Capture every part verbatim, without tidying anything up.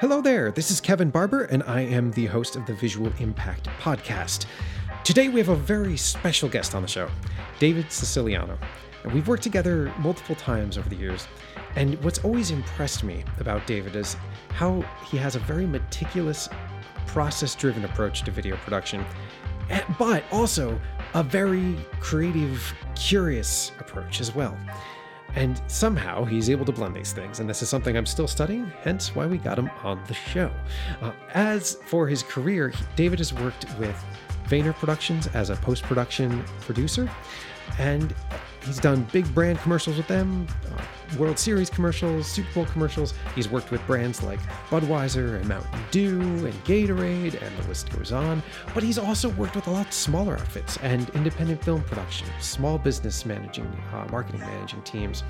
Hello there, this is Kevin Barber, and I am the host of the Visual Impact Podcast. Today we have a very special guest on the show, David Siciliano. And we've worked together multiple times over the years, and what's always impressed me about David is how he has a very meticulous, process-driven approach to video production, but also a very creative, curious approach as well. And somehow he's able to blend these things, and this is something I'm still studying, hence why we got him on the show. Uh, as for his career, David has worked with Vayner Productions as a post-production producer, and he's done big brand commercials with them, uh, World Series commercials, Super Bowl commercials. He's worked with brands like Budweiser and Mountain Dew and Gatorade, and the list goes on. But he's also worked with a lot smaller outfits and independent film production, small business managing, uh, marketing managing teams.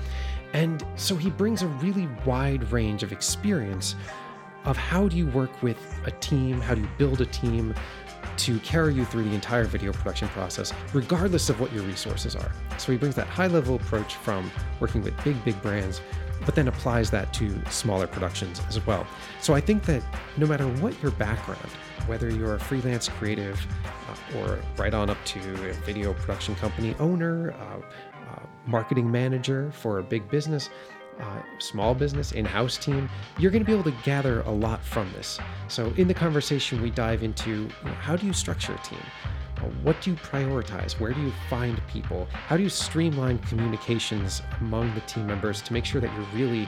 And so he brings a really wide range of experience of how do you work with a team, how do you build a team, to carry you through the entire video production process, regardless of what your resources are. So he brings that high-level approach from working with big, big brands, but then applies that to smaller productions as well. So I think that no matter what your background, whether you're a freelance creative uh, or right on up to a video production company owner, uh, uh, marketing manager for a big business, Uh, small business, in-house team, you're going to be able to gather a lot from this. So in the conversation, we dive into, you know, how do you structure a team? Uh, what do you prioritize? Where do you find people? How do you streamline communications among the team members to make sure that you're really,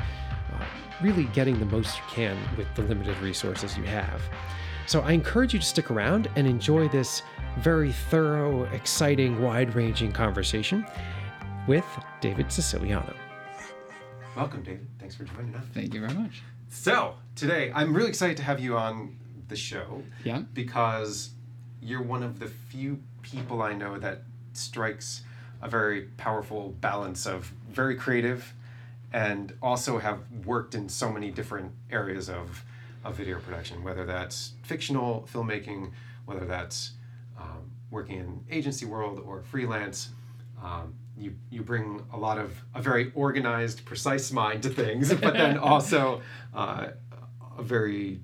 uh, really getting the most you can with the limited resources you have? So I encourage you to stick around and enjoy this very thorough, exciting, wide-ranging conversation with David Siciliano. Welcome, David. Thanks for joining us. Thank you very much. So, today, I'm really excited to have you on the show. Yeah. Because you're one of the few people I know that strikes a very powerful balance of very creative and also have worked in so many different areas of, of video production, whether that's fictional filmmaking, whether that's um, working in agency world or freelance. Um, You, you bring a lot of a very organized, precise mind to things, but then also uh, a very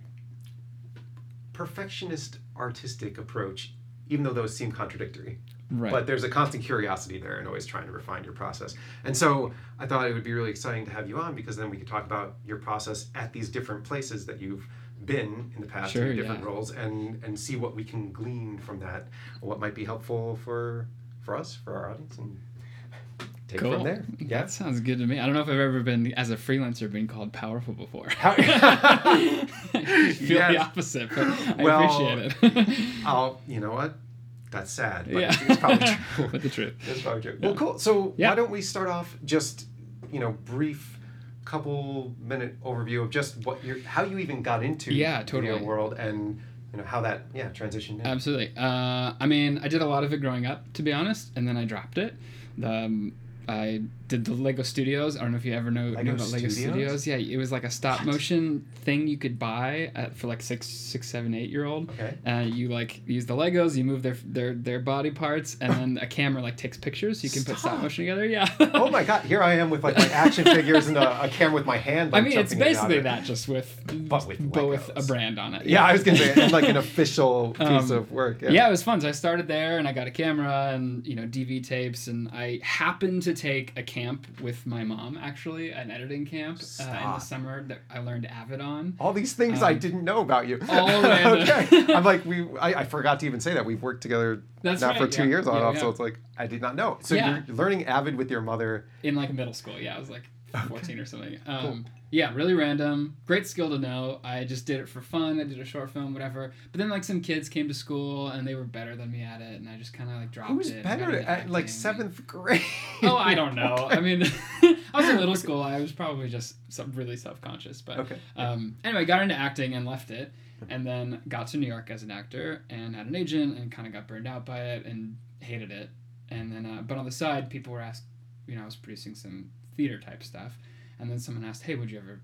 perfectionist, artistic approach, even though those seem contradictory. Right. But there's a constant curiosity there and always trying to refine your process. And so I thought it would be really exciting to have you on because then we could talk about your process at these different places that you've been in the past, sure, in different yeah. roles, and, and see what we can glean from that, what might be helpful for, for us, for our audience, and take cool. it from there. Yeah. That sounds good to me. I don't know if I've ever been, as a freelancer, been called powerful before. I feel yes. the opposite, but I well, appreciate it. I'll, you know what? That's sad, but yeah. it's probably true. But the truth. It's probably true. Yeah. Well, cool. So yeah. why don't we start off just, you know, brief couple minute overview of just what you're, how you even got into yeah, totally. the video world and you know, how that yeah transitioned. In. Absolutely. Uh, I mean, I did a lot of it growing up, to be honest, and then I dropped it. The, um, I did the Lego Studios. I don't know if you ever know Lego knew about Studios? Lego Studios. Yeah, it was like a stop what? motion thing you could buy at, for like six, six, seven, eight year old. Okay. Uh, you like use the Legos, you move their their their body parts, and then a camera like takes pictures. So you can stop. put stop motion together. Yeah. Oh my God! Here I am with like my action figures and a, a camera with my hand. Like, I mean, it's basically that, just with but with, but with a brand on it. Yeah, yeah. I was gonna say like an official piece um, of work. Yeah. yeah, it was fun. So I started there, and I got a camera, and you know D V tapes, and I happened to take a camp with my mom, actually, an editing camp uh, in the summer that I learned Avid on. All these things um, I didn't know about you. All okay. I'm like, we. I, I forgot to even say that. We've worked together That's now right. for two yeah. years on yeah, off, yeah. so it's like, I did not know. So yeah. you're learning Avid with your mother. In like middle school, yeah. I was like fourteen okay. or something. Um, cool. Yeah, really random. Great skill to know. I just did it for fun. I did a short film, whatever. But then, like, some kids came to school, and they were better than me at it, and I just kind of, like, dropped it. Who was it better at, acting, like, seventh grade? Oh, I don't know. Okay. I mean, I was in middle school. I was probably just really self-conscious. But okay. um, anyway, got into acting and left it, and then got to New York as an actor and had an agent and kind of got burned out by it and hated it. And then, uh, but on the side, people were asked, you know, I was producing some theater-type stuff. And then someone asked, hey, would you ever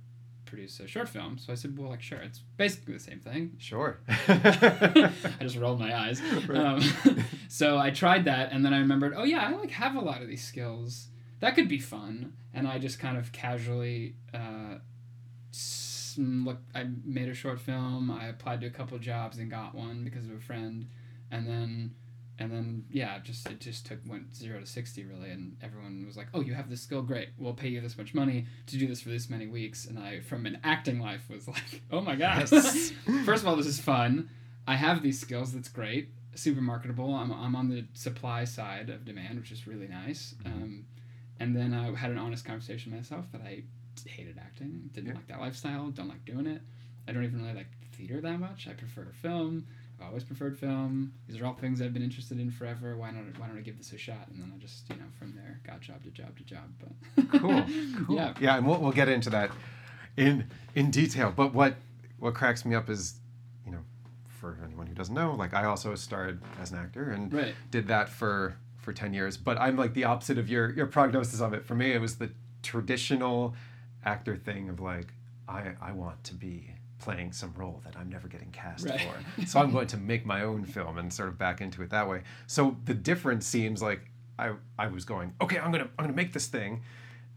produce a short film? So I said, well, like, sure. It's basically the same thing. Sure. I just rolled my eyes. Right. Um, so I tried that, and then I remembered, oh, yeah, I, like, have a lot of these skills. That could be fun. And I just kind of casually uh, s- some, look, I made a short film. I applied to a couple jobs and got one because of a friend, and then, and then yeah, just it just took went zero to sixty really, and everyone was like, "Oh, you have this skill, great. We'll pay you this much money to do this for this many weeks." And I, from an acting life, was like, "Oh my gosh! Yes. First of all, this is fun. I have these skills. That's great. Super marketable. I'm I'm on the supply side of demand, which is really nice." Um, and then I had an honest conversation with myself that I hated acting, didn't yeah. like that lifestyle, don't like doing it. I don't even really like theater that much. I prefer film. I've always preferred film. These are all things I've been interested in forever. Why not? Why don't I give this a shot? And then I just, you know, from there, got job to job to job. But cool, cool. Yeah, yeah, and we'll we'll get into that in in detail. But what what cracks me up is, you know, for anyone who doesn't know, like I also starred as an actor and right. did that for for ten years. But I'm like the opposite of your your prognosis of it. For me, it was the traditional actor thing of like, I I want to be playing some role that I'm never getting cast right. for. So I'm going to make my own film and sort of back into it that way. So the difference seems like I I was going, okay, I'm gonna I'm gonna make this thing,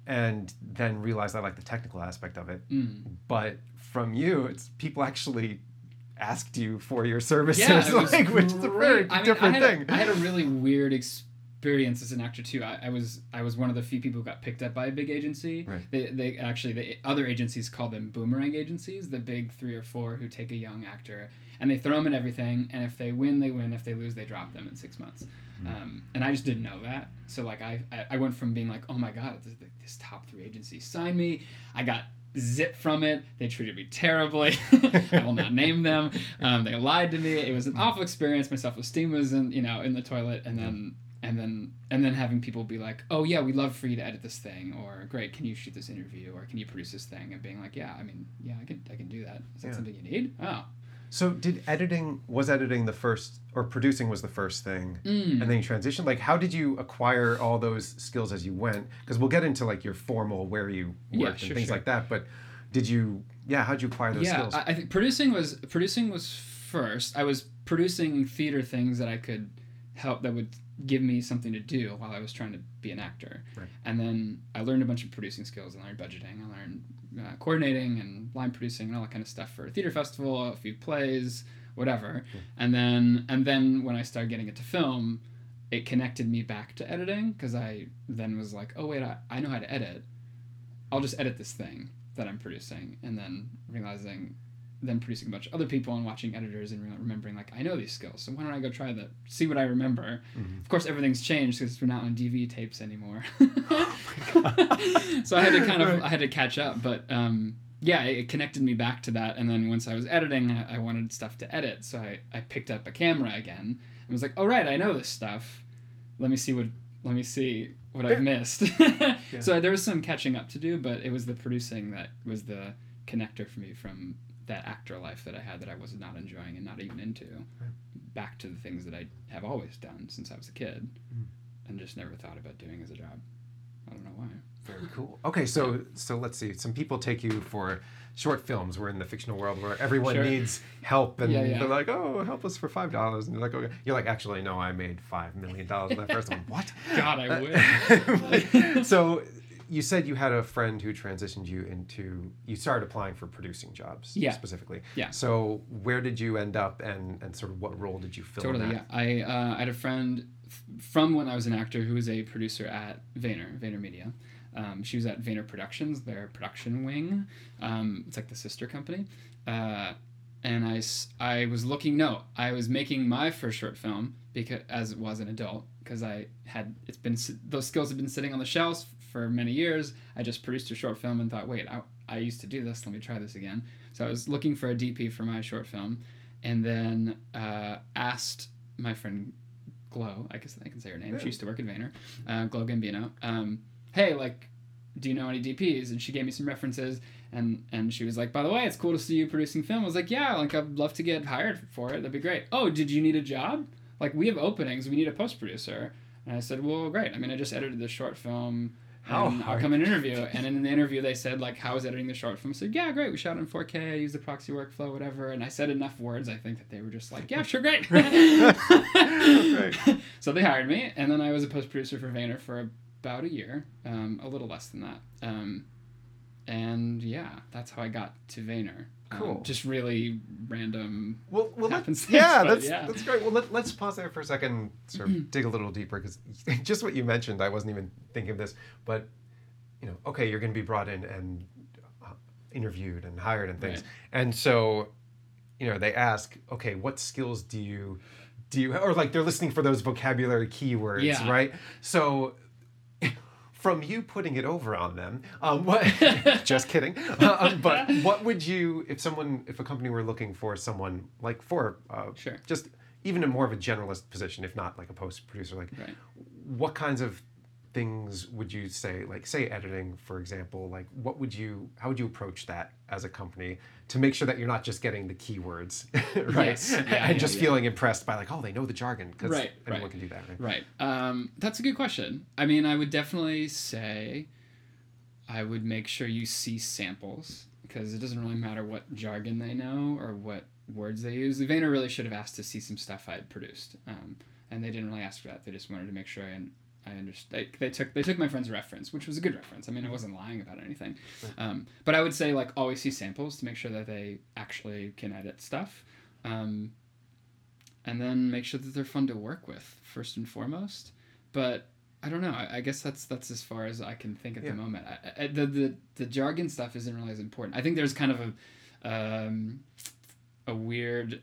and then realized I like the technical aspect of it. Mm. But from you, it's people actually asked you for your services, yeah, like, which is a very I mean, different I thing. A, I had a really weird experience. Experience as an actor too. I, I was I was one of the few people who got picked up by a big agency. Right. They they actually the other agencies call them boomerang agencies. The big three or four who take a young actor and they throw them at everything. And if they win, they win. If they lose, they drop them in six months. Mm-hmm. Um, and I just didn't know that. So like I I went from being like, oh my god, this, this top three agency signed me. I got zip from it. They treated me terribly. I will not name them. Um, they lied to me. It was an awful experience. My self-esteem was in you know in the toilet. And then. And then and then having people be like, oh, yeah, we'd love for you to edit this thing, or great, can you shoot this interview, or can you produce this thing? And being like, yeah, I mean, yeah, I can, I can do that. Is that yeah. something you need? Oh. So did editing, was editing the first, or producing was the first thing, mm. and then you transitioned? Like, how did you acquire all those skills as you went? Because we'll get into, like, your formal, where you worked yeah, and sure, things sure. like that, but did you, yeah, how'd you acquire those yeah, skills? Yeah, I, I think producing was, producing was first. I was producing theater things that I could help, that would give me something to do while I was trying to be an actor. Right. And then I learned a bunch of producing skills. I learned budgeting. I learned uh, coordinating and line producing and all that kind of stuff for a theater festival, a few plays, whatever. Yeah. And then and then when I started getting into film, it connected me back to editing because I then was like, oh, wait, I, I know how to edit. I'll just edit this thing that I'm producing. And then realizing... then producing a bunch of other people and watching editors and re- remembering, like, I know these skills, so why don't I go try that, see what I remember. Mm-hmm. Of course, everything's changed because we're not on D V tapes anymore. Oh my God. So I had to kind of, right. I had to catch up, but um, yeah, it connected me back to that, and then once I was editing, I, I wanted stuff to edit, so I, I picked up a camera again, and was like, oh, right, I know this stuff. Let me see what, let me see what I've missed. Yeah. So there was some catching up to do, but it was the producing that was the connector for me from that actor life that I had that I was not enjoying and not even into, right. back to the things that I have always done since I was a kid, mm. and just never thought about doing as a job. I don't know why. Very cool. Okay, so so let's see. Some people take you for short films. We're in the fictional world where everyone sure. needs help, and yeah, yeah. they're like, "Oh, help us for five dollars." And you're like, "Okay." You're like, "Actually, no. I made five million dollars in that first one." What? God, I wish. So. You said you had a friend who transitioned you into, you started applying for producing jobs yeah. specifically. Yeah. So where did you end up and, and sort of what role did you fill totally, in that? Totally, yeah. I, uh, I had a friend f- from when I was an actor who was a producer at Vayner, Vayner Media. Um, she was at Vayner Productions, their production wing. Um, it's like the sister company. Uh, and I, I was looking, no, I was making my first short film because as was an adult because I had, it's been, those skills have been sitting on the shelves for many years. I just produced a short film and thought, wait, I, I used to do this. Let me try this again. So I was looking for a D P for my short film and then uh, asked my friend Glo, I guess I can say her name. Yeah. She used to work at Vayner, uh, Glo Gambino. Um, hey, like, do you know any D Ps? And she gave me some references and, and she was like, by the way, it's cool to see you producing film. I was like, yeah, like I'd love to get hired for it. That'd be great. Oh, did you need a job? Like we have openings. We need a post-producer. And I said, well, great. I mean, I just edited this short film. How and I'll come and interview. And in the interview, they said, like, how was editing the short film? I said, yeah, great. We shot it in four K. I used the proxy workflow, whatever. And I said enough words, I think, that they were just like, yeah, sure, great. Right. So they hired me. And then I was a post-producer for Vayner for about a year, um, a little less than that. Um, And yeah, that's how I got to Vayner. Cool. Um, just really random. Well, well happenstance, yeah, that's yeah. that's great. Well, let, let's pause there for a second, sort of dig a little deeper, because just what you mentioned, I wasn't even thinking of this. But you know, okay, you're going to be brought in and uh, interviewed and hired and things, right. And so you know they ask, okay, what skills do you do you or like they're listening for those vocabulary keywords, yeah. right? So. From you putting it over on them, um, what? Just kidding. Uh, but what would you, if someone, if a company were looking for someone like for uh, sure. just even a more of a generalist position, if not like a post producer, like right. what kinds of things would you say, like say editing, for example, like what would you, how would you approach that as a company to make sure that you're not just getting the keywords, right? Yes. Yeah, and yeah, just yeah. feeling impressed by like, oh, they know the jargon, because right, anyone right. can do that, right? Right. Um, that's a good question. I mean, I would definitely say I would make sure you see samples, because it doesn't really matter what jargon they know or what words they use. The Vayner really should have asked to see some stuff I had produced, um, and they didn't really ask for that. They just wanted to make sure I hadn't I understand. They, they took they took my friend's reference, which was a good reference. I mean, I wasn't lying about anything. Um, but I would say, like, always see samples to make sure that they actually can edit stuff. Um, and then make sure that they're fun to work with, first and foremost. But I don't know. I, I guess that's that's as far as I can think at yeah. the moment. I, I, the, the, the jargon stuff isn't really as important. I think there's kind of a um, a weird...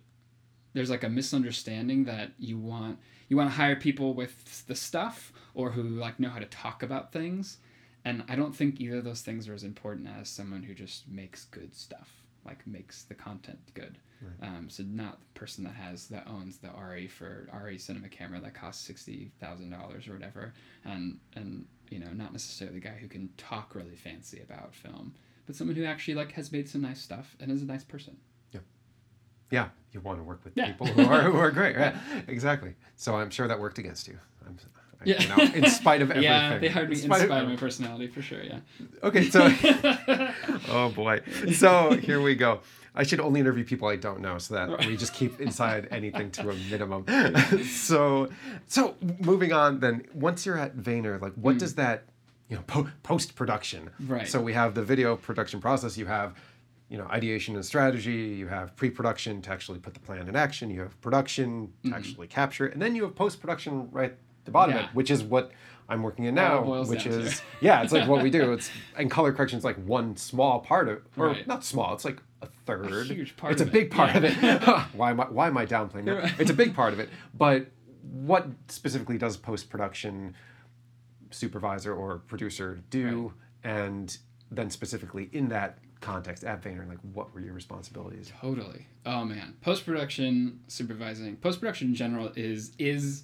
There's, like, a misunderstanding that you want... You want to hire people with the stuff or who like know how to talk about things. And I don't think either of those things are as important as someone who just makes good stuff, like makes the content good. Right. Um, so not the person that has that owns the R E for R E cinema camera that costs sixty thousand dollars or whatever. And, and, you know, not necessarily the guy who can talk really fancy about film, but someone who actually like has made some nice stuff and is a nice person. Yeah, you want to work with yeah. people who are who are great, right? Exactly. So I'm sure that worked against you. I'm, I, yeah. You know, in spite of everything. Yeah, they hired me in spite, in spite of my personality for sure. Yeah. Okay, so oh boy. So here we go. I should only interview people I don't know, so that we just keep inside anything to a minimum. so, so moving on then. Once you're at Vayner, like what mm. does that, you know, po- post production? Right. So we have the video production process. You have. You know, ideation and strategy, you have pre-production to actually put the plan in action, you have production to mm-hmm. actually capture it, and then you have post-production right at the bottom yeah. of it, which is what I'm working in now, oh, which is, to. yeah, it's like what we do. It's And color correction is like one small part of, or right. not small, it's like a third. A huge part it's of it. It's a big part yeah. of it. why, am I, why am I downplaying that? Right. It's a big part of it, but what specifically does post-production supervisor or producer do, right. and then specifically in that context at Vayner, like what were your responsibilities? Totally. Oh man, post-production supervising, post-production in general is is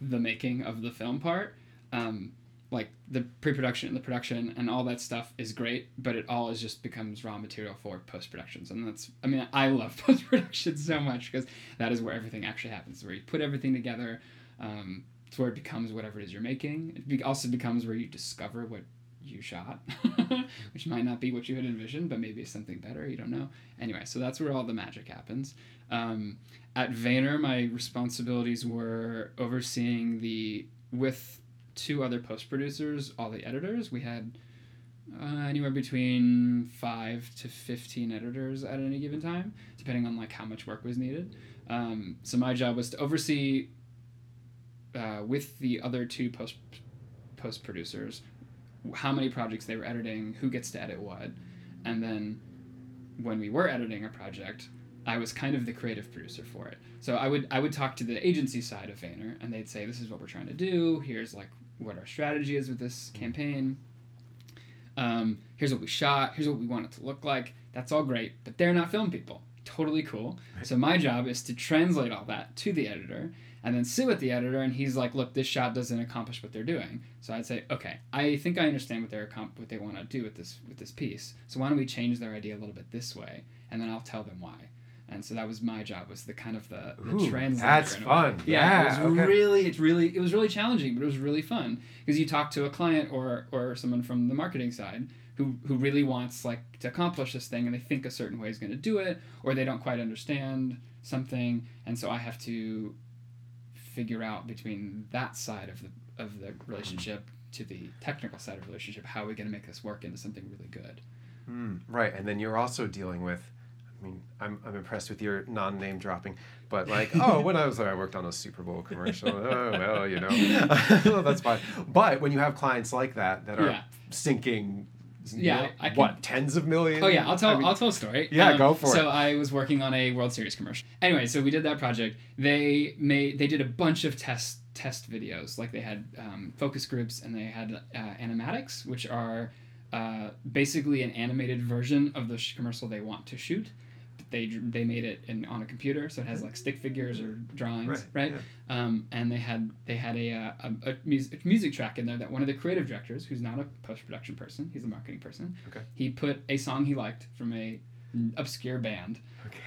the making of the film part. Um, like the pre-production and the production and all that stuff is great, but it all is just becomes raw material for post-productions, and that's. I mean, I love post-production so much because that is where everything actually happens, where you put everything together. Um, it's where it becomes whatever it is you're making. It be- also becomes where you discover what. You shot, which might not be what you had envisioned, but maybe it's something better. You don't know. Anyway, so that's where all the magic happens. Um, at Vayner, my responsibilities were overseeing the, with two other post-producers, all the editors. We had uh, anywhere between five to fifteen editors at any given time, depending on like how much work was needed. Um, so my job was to oversee uh, with the other two post post-producers how many projects they were editing, who gets to edit what, and then when we were editing a project, I was kind of the creative producer for it. So I would I would talk to the agency side of Vayner, and they'd say, this is what we're trying to do, here's like what our strategy is with this campaign, um, here's what we shot, here's what we want it to look like. That's all great, but they're not film people. Totally cool. So my job is to translate all that to the editor, and then sit with the editor, and he's like, look, this shot doesn't accomplish what they're doing. So I'd say, okay, I think I understand what they're comp- what they want to do with this with this piece. So why don't we change their idea a little bit this way, and then I'll tell them why. And so that was my job, was the kind of the, the Ooh, translator. That's fun. Yeah, yeah, it was okay. really, it's really, it was really challenging, but it was really fun because you talk to a client or or someone from the marketing side who who really wants like to accomplish this thing, and they think a certain way is going to do it, or they don't quite understand something, and so I have to figure out between that side of the of the relationship to the technical side of the relationship, how are we going to make this work into something really good. Mm, right, and then you're also dealing with, I mean, I'm I'm impressed with your non-name dropping, but like, oh, when I was there, I worked on a Super Bowl commercial. Oh, well, you know, well, that's fine. But when you have clients like that that are yeah. sinking, yeah, know, I can, what, tens of millions? Oh, yeah, I'll tell I mean, I'll tell a story. Yeah, um, go for so it. So I was working on a World Series commercial. Anyway, so we did that project. They made they did a bunch of test test videos. Like they had um, focus groups and they had uh, animatics, which are uh, basically an animated version of the sh- commercial they want to shoot. They they made it in, on a computer, so it has like stick figures or drawings, right? right? Yeah. Um, and they had they had a a, a, music, a music track in there that one of the creative directors, who's not a post production person, he's a marketing person. Okay. He put a song he liked from a obscure band. Okay.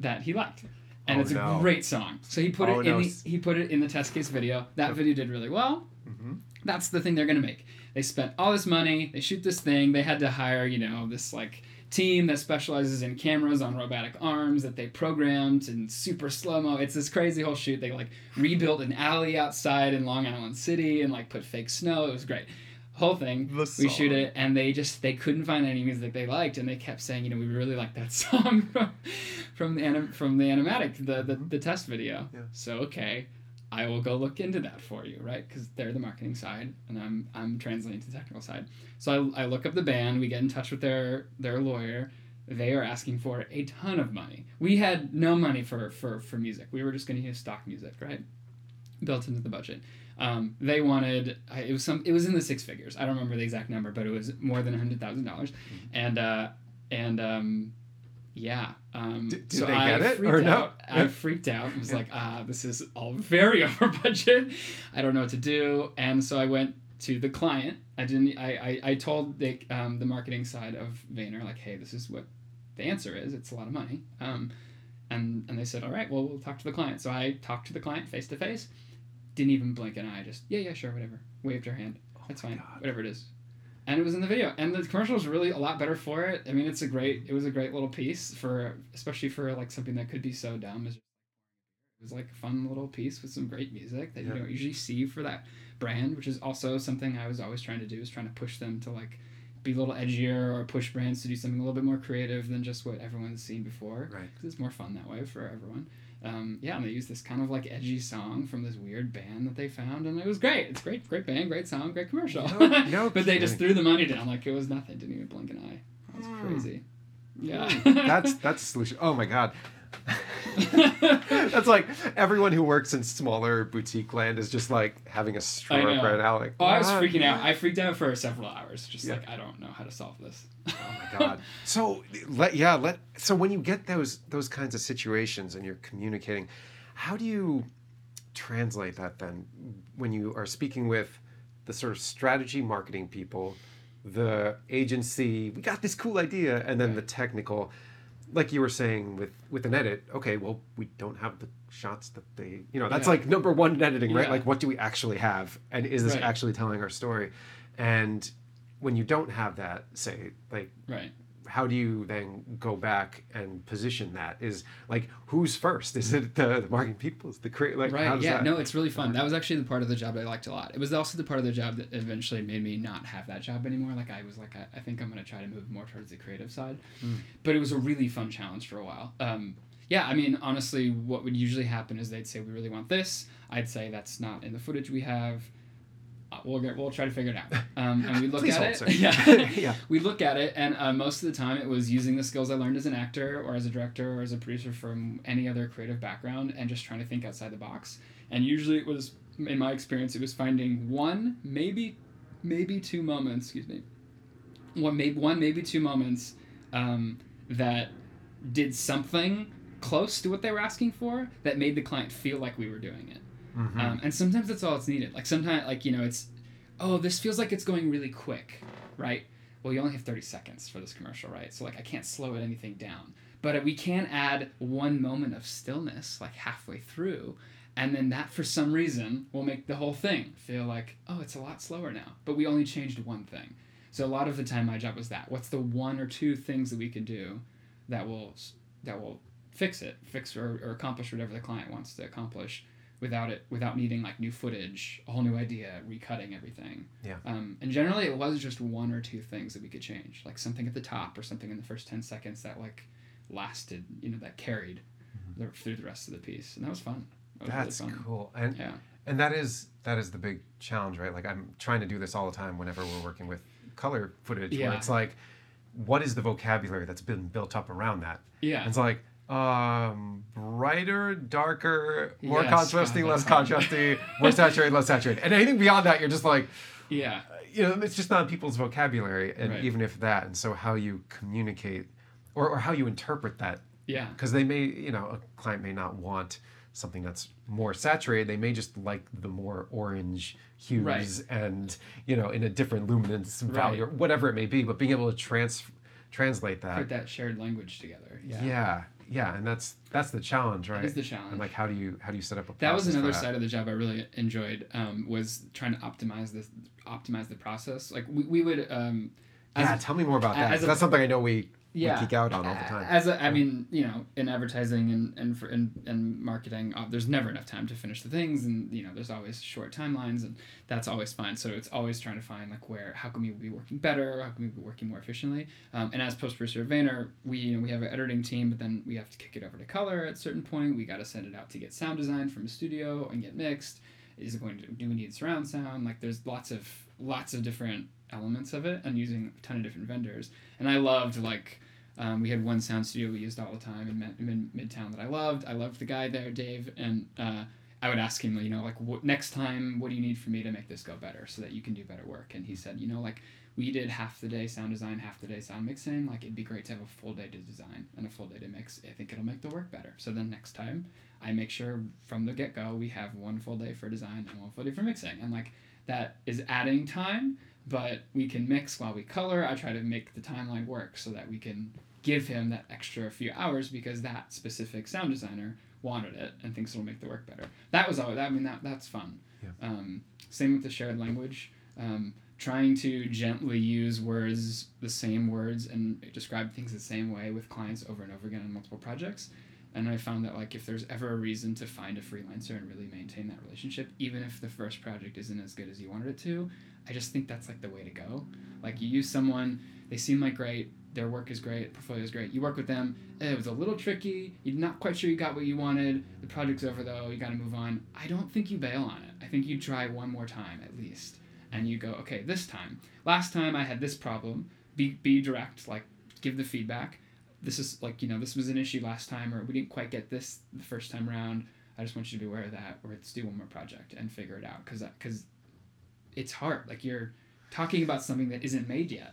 That he liked, and oh, it's a no. great song. So he put oh, it in no. the, he put it in the test case video. That video did really well. Mm-hmm. That's the thing they're gonna make. They spent all this money. They shoot this thing. They had to hire you know this like. team that specializes in cameras on robotic arms that they programmed in super slow-mo. It's this crazy whole shoot. They like rebuilt an alley outside in Long Island City and like put fake snow. It was great. Whole thing. The song. We shoot it and they just they couldn't find any music they liked and they kept saying, you know, we really like that song from from the anim- from the animatic, the the, the test video. Yeah. So okay, I will go look into that for you, right? Because they're the marketing side, and I'm I'm translating to the technical side. So I, I look up the band. We get in touch with their their lawyer. They are asking for a ton of money. We had no money for, for, for music. We were just going to use stock music, right? Built into the budget. Um, they wanted it was some it was in the six figures. I don't remember the exact number, but it was more than a hundred thousand dollars. And uh, and um, yeah. Um, did, did so they I get it or no? Out. I freaked out. I was like, ah, this is all very over budget. I don't know what to do. And so I went to the client. I didn't. I I, I told the um, the marketing side of Vayner, like, hey, this is what the answer is. It's a lot of money. Um, and and they said, all right, well, we'll talk to the client. So I talked to the client face to face. Didn't even blink an eye. Just yeah, yeah, sure, whatever. Waved her hand. Oh That's fine. God. Whatever it is. And it was in the video, and the commercial was really a lot better for it. I mean, it's a great. It was a great little piece for, especially for like something that could be so dumb. It was like a fun little piece with some great music that yeah. you don't usually see for that brand, which is also something I was always trying to do, is trying to push them to like be a little edgier or push brands to do something a little bit more creative than just what everyone's seen before. Right. Because it's more fun that way for everyone. Um, yeah, and they used this kind of like edgy song from this weird band that they found, and it was great. It's great, great band, great song, great commercial. No, no but they just threw the money down like it was nothing. Didn't even blink an eye. That was mm. crazy. Yeah, that's that's a solution. Oh my God, that's like everyone who works in smaller boutique land is just like having a stroke right now. Like, oh, I was freaking out. I freaked out for several hours. Just yeah. like I don't know how to solve this. Oh my God. So let yeah let so when you get those those kinds of situations and you're communicating, how do you translate that then when you are speaking with the sort of strategy marketing people, the agency, we got this cool idea, and then right. the technical, like you were saying with with an edit, okay, well, we don't have the shots that they, you know, that's yeah. like number one in editing, right? Yeah. Like, what do we actually have, and is this right. actually telling our story? And when you don't have that, say, like, right. how do you then go back and position that? Is, like, who's first? Is it the, the marketing people? Is the creative? Like, right, yeah, that no, it's really fun. Work? That was actually the part of the job that I liked a lot. It was also the part of the job that eventually made me not have that job anymore. Like, I was like, I, I think I'm going to try to move more towards the creative side. Mm. But it was a really fun challenge for a while. Um, yeah, I mean, honestly, what would usually happen is they'd say, we really want this. I'd say, that's not in the footage we have. We'll get, we'll try to figure it out. Um, and we look Please at hope, it. Yeah. yeah. We look at it, and uh, most of the time it was using the skills I learned as an actor or as a director or as a producer from any other creative background and just trying to think outside the box. And usually it was, in my experience, it was finding one, maybe, maybe two moments, excuse me, one, maybe, one, maybe two moments um, that did something close to what they were asking for that made the client feel like we were doing it. Mm-hmm. Um, and sometimes that's all that's needed. Like sometimes, like, you know, it's, oh, this feels like it's going really quick, right? Well, you only have thirty seconds for this commercial, right? So like, I can't slow it anything down, but we can add one moment of stillness, like halfway through. And then that, for some reason, will make the whole thing feel like, oh, it's a lot slower now, but we only changed one thing. So a lot of the time my job was that. What's the one or two things that we can do that will, that will fix it, fix or, or accomplish whatever the client wants to accomplish without it, without needing like new footage, a whole new idea, recutting everything. Yeah. Um, and generally it was just one or two things that we could change, like something at the top or something in the first ten seconds that like lasted, you know, that carried mm-hmm. the, through the rest of the piece. And that was fun. That was That's really fun. Cool. And yeah. And that is, that is the big challenge, right? Like I'm trying to do this all the time whenever we're working with color footage yeah. where it's like, what is the vocabulary that's been built up around that? Yeah. And it's like, um, brighter, darker, more yes, contrasty, God, less contrasty, more saturated, less saturated. And anything beyond that, you're just like, yeah, you know, it's just not people's vocabulary. And right. even if that, and so how you communicate or, or how you interpret that. Yeah. Because they may, you know, a client may not want something that's more saturated. They may just like the more orange hues right. and, you know, in a different luminance value right. or whatever it may be, but being able to trans translate that. Put that shared language together. Yeah. Yeah. Yeah. And that's, that's the challenge, right? That is the challenge. And like, how do you, how do you set up a process? That was another side of the job I really enjoyed, um, was trying to optimize this, optimize the process. Like we, we would, um, yeah, a, tell me more about that. As a, that's something I know we, Yeah, we geek out on all the time. As a, I mean, you know, in advertising and and for, in, in marketing, uh, there's never enough time to finish the things, and you know, there's always short timelines, and that's always fine. So it's always trying to find like where, how can we be working better, how can we be working more efficiently. Um, and as post producer at Vayner, we you know we have an editing team, but then we have to kick it over to color at a certain point. We got to send it out to get sound design from a studio and get mixed. Is it going to do we need surround sound? Like there's lots of lots of different elements of it, and using a ton of different vendors. And I loved like. Um, we had one sound studio we used all the time in, in Midtown that I loved. I loved the guy there, Dave, and uh, I would ask him, you know, like, what, next time, what do you need for me to make this go better so that you can do better work? And he said, you know, like, we did half the day sound design, half the day sound mixing. Like, it'd be great to have a full day to design and a full day to mix. I think it'll make the work better. So then next time, I make sure from the get-go we have one full day for design and one full day for mixing. And, like, that is adding time, but we can mix while we color. I try to make the timeline work so that we can give him that extra few hours because that specific sound designer wanted it and thinks it'll make the work better. That was all. I mean, that that's fun. Yeah. Um, same with the shared language. Um, trying to gently use words, the same words, and describe things the same way with clients over and over again on multiple projects. And I found that like if there's ever a reason to find a freelancer and really maintain that relationship, even if the first project isn't as good as you wanted it to, I just think that's like the way to go. Like you use someone, they seem like great, their work is great, portfolio is great. You work with them, it was a little tricky, you're not quite sure you got what you wanted, the project's over though, you gotta move on. I don't think you bail on it. I think you try one more time at least. And you go, okay, this time. Last time I had this problem, be be direct, like give the feedback. This is like, you know, this was an issue last time, or we didn't quite get this the first time around. I just want you to be aware of that, or let's do one more project and figure it out. Cause, cause it's hard. Like you're talking about something that isn't made yet.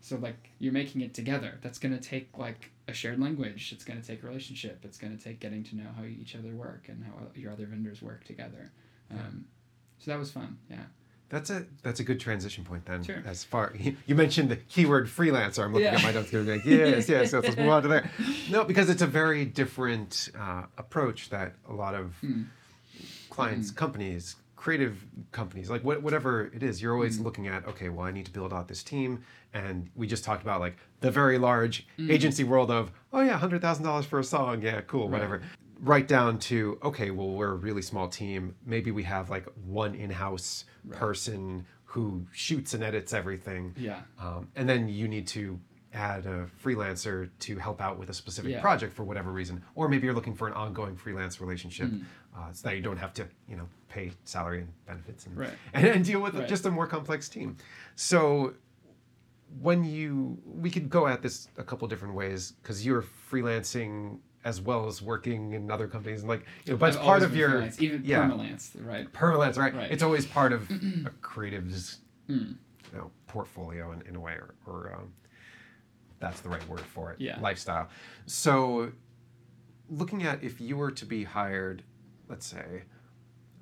So like you're making it together. That's going to take like a shared language. It's going to take a relationship. It's going to take getting to know how each other work and how your other vendors work together. Um, yeah. So that was fun. Yeah. That's a that's a good transition point then. Sure. As far you mentioned the keyword freelancer, I'm looking yeah. at my notes going like yes yes so let's move on to there. No, because it's a very different uh, approach that a lot of mm. clients, mm. companies, creative companies, like what, whatever it is, you're always mm. looking at. Okay, well I need to build out this team, and we just talked about like the very large mm. agency world of oh yeah, hundred thousand dollars for a song, yeah cool right. whatever. Right down to, okay, well, we're a really small team. Maybe we have like one in-house right. person who shoots and edits everything. Yeah. Um, and then you need to add a freelancer to help out with a specific yeah. project for whatever reason. Or maybe you're looking for an ongoing freelance relationship mm. uh, so that you don't have to, you know, pay salary and benefits and, right. and, and deal with right. just a more complex team. So when you, we could go at this a couple different ways because you're freelancing as well as working in other companies and like, you know, but it's part of your, freelance. Even yeah, permalance, right? Permalance, right? right? It's always part of a creative's, mm. you know, portfolio in, in a way, or, or um, that's the right word for it, yeah. lifestyle. So looking at if you were to be hired, let's say,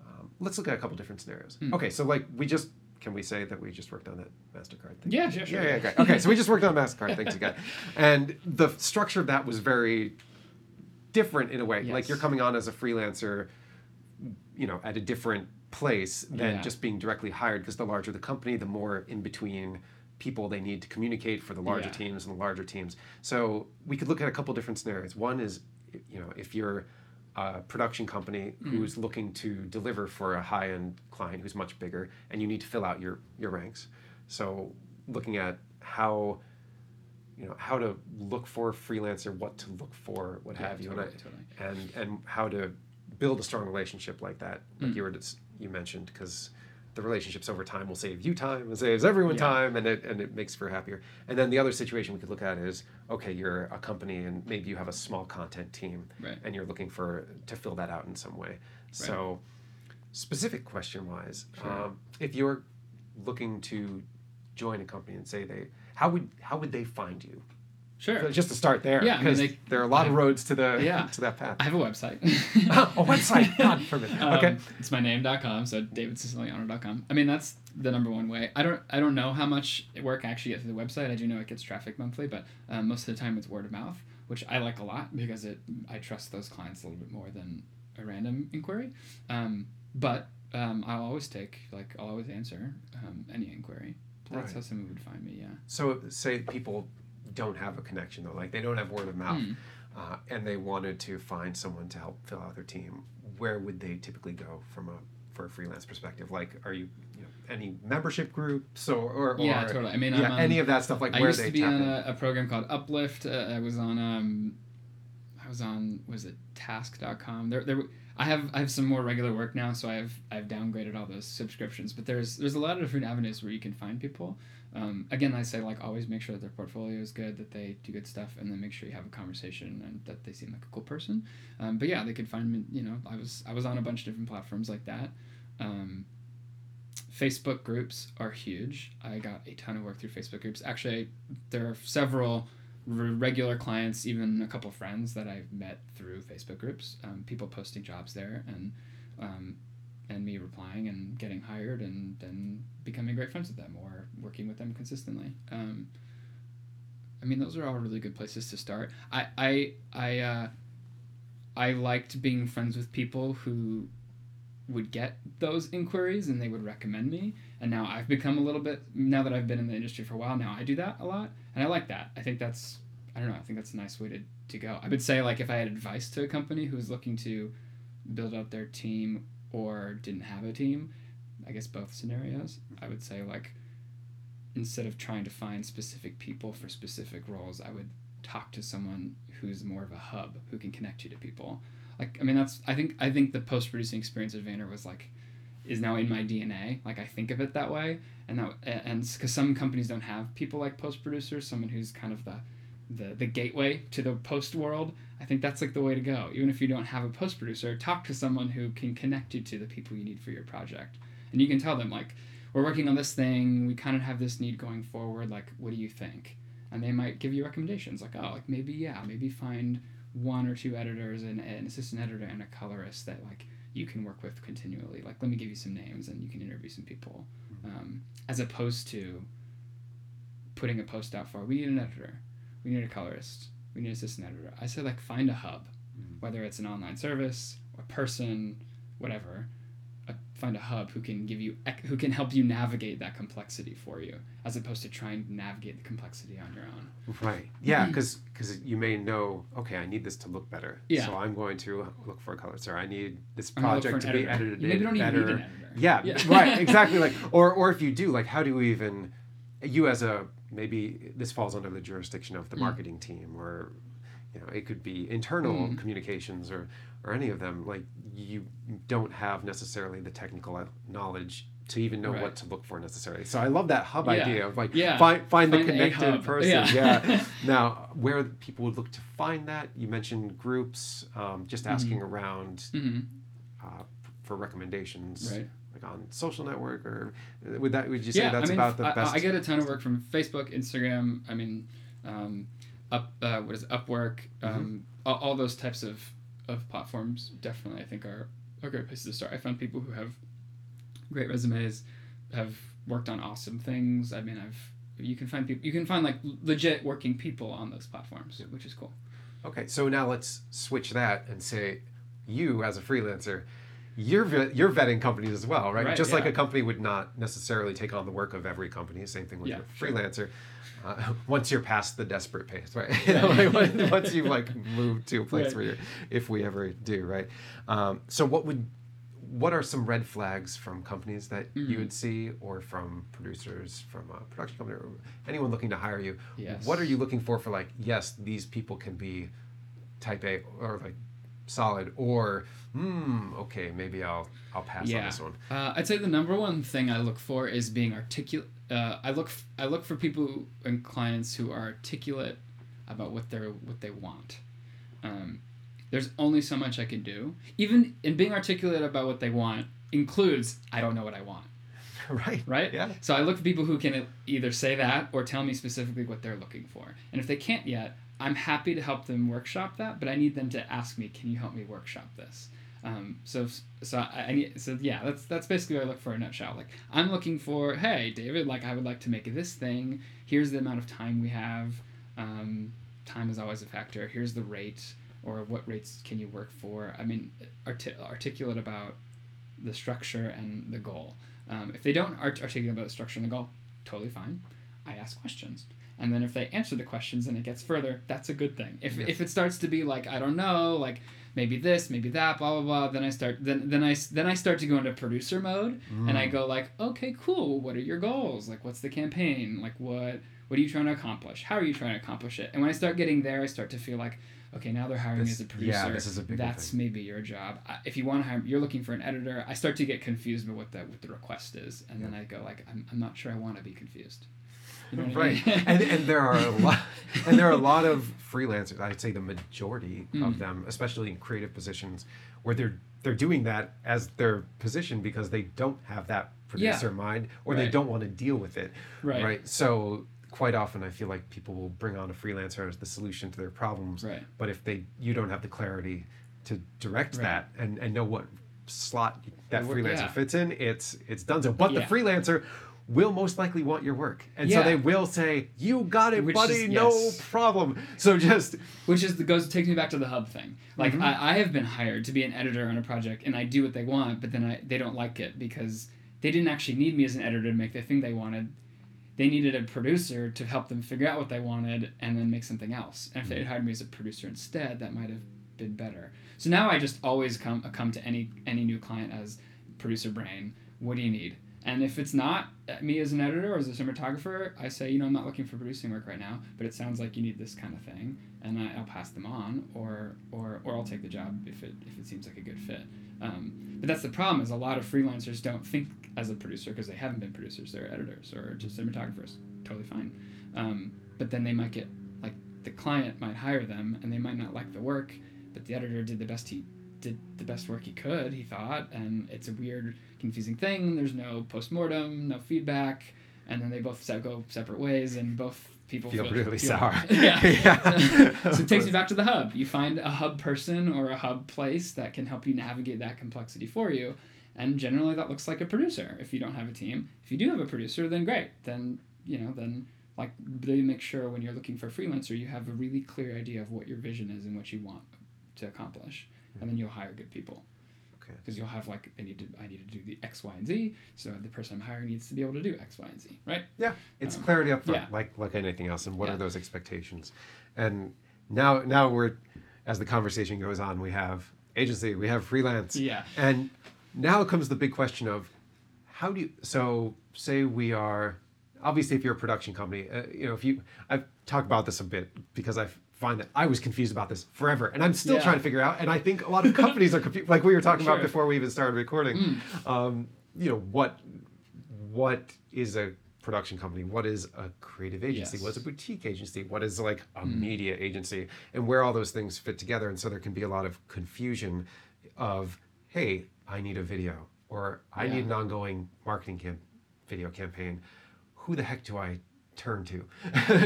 um, let's look at a couple different scenarios. Mm. Okay, so like we just, can we say that we just worked on that MasterCard thing? Yeah, sure, sure. Yeah, yeah, okay. okay, so we just worked on a MasterCard thing together. And the structure of that was very different in a way, yes. like you're coming on as a freelancer, you know, at a different place than yeah. just being directly hired, because the larger the company, the more in between people they need to communicate for the larger yeah. teams and the larger teams. So we could look at a couple different scenarios. One is, you know, if you're a production company who's mm-hmm. looking to deliver for a high-end client who's much bigger, and you need to fill out your, your ranks. So looking at how, you know, how to look for a freelancer, what to look for, what yeah, have you, totally, and, I, totally. and and how to build a strong relationship like that, like mm. you were just, you mentioned, because the relationships over time will save you time, and saves everyone yeah. time, and it and it makes for happier. And then the other situation we could look at is, okay, you're a company, and maybe you have a small content team, right. and you're looking for to fill that out in some way. Right. So, specific question-wise, sure. um, if you're looking to join a company and say they, how would how would they find you? Sure. So just to start there, yeah, because I mean, they, there are a lot have, of roads to the yeah. to that path. I have a website. oh, a website, God forbid. Okay, um, it's my name dot com, so david siciliano dot com. I mean, that's the number one way. I don't I don't know how much work I actually gets to the website. I do know it gets traffic monthly, but um, most of the time it's word of mouth, which I like a lot because it I trust those clients a little bit more than a random inquiry. Um, but um, I'll always take like I'll always answer um, any inquiry. That's right. How someone would find me. Yeah. So say people don't have a connection, though, like they don't have word of mouth, mm. uh, and they wanted to find someone to help fill out their team, where would they typically go from a for a freelance perspective? Like, are you, you know, any membership groups or, or yeah, or, totally. I mean, yeah, um, any of that stuff, like I where used they to be on a, a program called Uplift. Uh, I was on um, I was on was it task dot com. There, there. I have I have some more regular work now, so I've I've downgraded all those subscriptions. But there's there's a lot of different avenues where you can find people. Um, again, I say, like, always make sure that their portfolio is good, that they do good stuff, and then make sure you have a conversation and that they seem like a cool person. Um, but yeah, they could find me, you know, I was I was on a bunch of different platforms like that. Um, Facebook groups are huge. I got a ton of work through Facebook groups. Actually, there are several regular clients, even a couple friends that I've met through Facebook groups, um, people posting jobs there, and um, and me replying and getting hired and then becoming great friends with them or working with them consistently. Um, I mean, those are all really good places to start. I I I, uh, I liked being friends with people who would get those inquiries and they would recommend me. And now I've become a little bit, now that I've been in the industry for a while, now I do that a lot. And I like that. I think that's, I don't know, I think that's a nice way to, to go. I would say, like, if I had advice to a company who was looking to build out their team or didn't have a team, I guess both scenarios, I would say, like, instead of trying to find specific people for specific roles, I would talk to someone who's more of a hub, who can connect you to people. Like, I mean, that's, I think, I think the post-producing experience at Vayner was like, is now in my D N A. Like, I think of it that way. And that, and because some companies don't have people like post-producers, someone who's kind of the, the, the gateway to the post world. I think that's like the way to go. Even if you don't have a post-producer, talk to someone who can connect you to the people you need for your project. And you can tell them, like, we're working on this thing. We kind of have this need going forward. Like, what do you think? And they might give you recommendations. Like, oh, like maybe, yeah, maybe find one or two editors and an assistant editor and a colorist that, like, you can work with continually. Like, let me give you some names and you can interview some people. Um, as opposed to putting a post out for, we need an editor, we need a colorist, we need an assistant editor. I say, like, find a hub, whether it's an online service, a person, whatever. Uh, find a hub who can give you, who can help you navigate that complexity for you, as opposed to trying to navigate the complexity on your own. Right. Yeah, because because you may know, okay, I need this to look better. Yeah. So I'm going to look for a colorist, or I need this project to be edited in better. You maybe don't even need an editor. Yeah, yeah. Right, exactly. Like, or or if you do, like, how do you even, you as a, maybe this falls under the jurisdiction of the mm. marketing team, or, you know, it could be internal mm. communications, or or any of them. Like, you don't have necessarily the technical knowledge to even know right. what to look for necessarily. So I love that hub yeah. idea of, like, yeah. find, find find the connected person. Yeah. yeah. Now, where people would look to find that, you mentioned groups, um, just asking mm-hmm. around mm-hmm. Uh, for recommendations. Right. Like on social network, or would that would you say yeah, that's I mean, about the I, best? I get a ton of work from Facebook, Instagram, I mean, um, up uh, what is it, Upwork, um, mm-hmm. all, all those types of of platforms definitely I think are, are great places to start. I found people who have great resumes, have worked on awesome things. I mean, I've you can find people you can find like legit working people on those platforms, yeah. which is cool. Okay, so now let's switch that and say, you as a freelancer, your your vetting companies as well, right? right Just yeah. like a company would not necessarily take on the work of every company. Same thing with yeah, your sure. freelancer. Uh, once you're past the desperate pace, right? You know, like, once you like move to a place right. where you're, if we ever do, right? Um, so what would, what are some red flags from companies that mm. you would see, or from producers, from a production company, or anyone looking to hire you? Yes. What are you looking for for like, yes, these people can be type A or like solid, or hmm, okay, maybe I'll I'll pass yeah. on this one. Uh, I'd say the number one thing I look for is being articulate. Uh, I look f- I look for people who, and clients who are articulate about what they're what they want. Um, there's only so much I can do. Even in being articulate about what they want includes I don't know what I want. Right. Right. Yeah. So I look for people who can either say that or tell me specifically what they're looking for. And if they can't yet, I'm happy to help them workshop that, but I need them to ask me, "Can you help me workshop this?" Um, so, so I, I need, so yeah, that's, that's basically what I look for in a nutshell. Like I'm looking for, hey, David, like I would like to make this thing. Here's the amount of time we have. Um, time is always a factor. Here's the rate, or what rates can you work for? I mean, arti- articulate about the structure and the goal. Um, if they don't art- articulate about the structure and the goal, totally fine. I ask questions. And then if they answer the questions and it gets further, that's a good thing. If yes. if it starts to be like, I don't know, like maybe this, maybe that, blah blah blah, then I start then then I then I start to go into producer mode mm. and I go like, okay, cool. What are your goals? Like, what's the campaign? Like, what what are you trying to accomplish? How are you trying to accomplish it? And when I start getting there, I start to feel like, okay, now they're hiring me as a producer. Yeah, this is a big. That's thing. Maybe your job. If you want to hire, you're looking for an editor. I start to get confused about what the what the request is, and yeah. then I go like, I'm I'm not sure I want to be confused. You know right, I mean? and and there are a lot, and there are a lot of freelancers. I'd say the majority mm. of them, especially in creative positions, where they're they're doing that as their position because they don't have that producer yeah. mind, or right. they don't want to deal with it. Right. Right. So quite often, I feel like people will bring on a freelancer as the solution to their problems. Right. But if they you don't have the clarity to direct right. that and, and know what slot that freelancer yeah. fits in, it's it's donezo. But yeah. the freelancer will most likely want your work. And yeah. so they will say, you got it, which buddy, is, no yes. problem. So just... Which is the, goes takes me back to the hub thing. Like, mm-hmm. I, I have been hired to be an editor on a project, and I do what they want, but then I they don't like it because they didn't actually need me as an editor to make the thing they wanted. They needed a producer to help them figure out what they wanted and then make something else. And if they had hired me as a producer instead, that might have been better. So now I just always come come to any any new client as producer brain. What do you need? And if it's not me as an editor or as a cinematographer, I say, you know, I'm not looking for producing work right now, but it sounds like you need this kind of thing, and I, I'll pass them on, or or or I'll take the job if it if it seems like a good fit. Um, but that's the problem, is a lot of freelancers don't think as a producer because they haven't been producers, they're editors or just cinematographers. Totally fine. Um, but then they might get, like, the client might hire them, and they might not like the work, but the editor did the best he did the best work he could, he thought, and it's a weird, confusing thing. There's no postmortem, no feedback, and then they both se- go separate ways, and both people feel, feel really feel, sour. Yeah. yeah. so, so it takes you back to the hub. You find a hub person or a hub place that can help you navigate that complexity for you, and generally that looks like a producer if you don't have a team. If you do have a producer, then great. Then, you know, then like they make sure when you're looking for a freelancer, you have a really clear idea of what your vision is and what you want to accomplish. And then you'll hire good people. Okay. Because you'll have like, I need to I need to do the X, Y, and Z, so the person I'm hiring needs to be able to do X, Y, and Z, right? Yeah, it's um, clarity up front, yeah. like like anything else, and what yeah. are those expectations? And now now we're, as the conversation goes on, we have agency, we have freelance. Yeah. And now comes the big question of, how do you, so say we are, obviously if you're a production company, uh, you know, if you, I've talked about this a bit because I've, find that I was confused about this forever, and I'm still yeah. trying to figure out, and I think a lot of companies are confused, like we were talking sure. about before we even started recording. mm. um you know what what is a production company, what is a creative agency, yes. what's a boutique agency, what is like a mm. media agency, and where all those things fit together. And so there can be a lot of confusion of, hey, I need a video, or I yeah. need an ongoing marketing cam- video campaign. Who the heck do I turn to?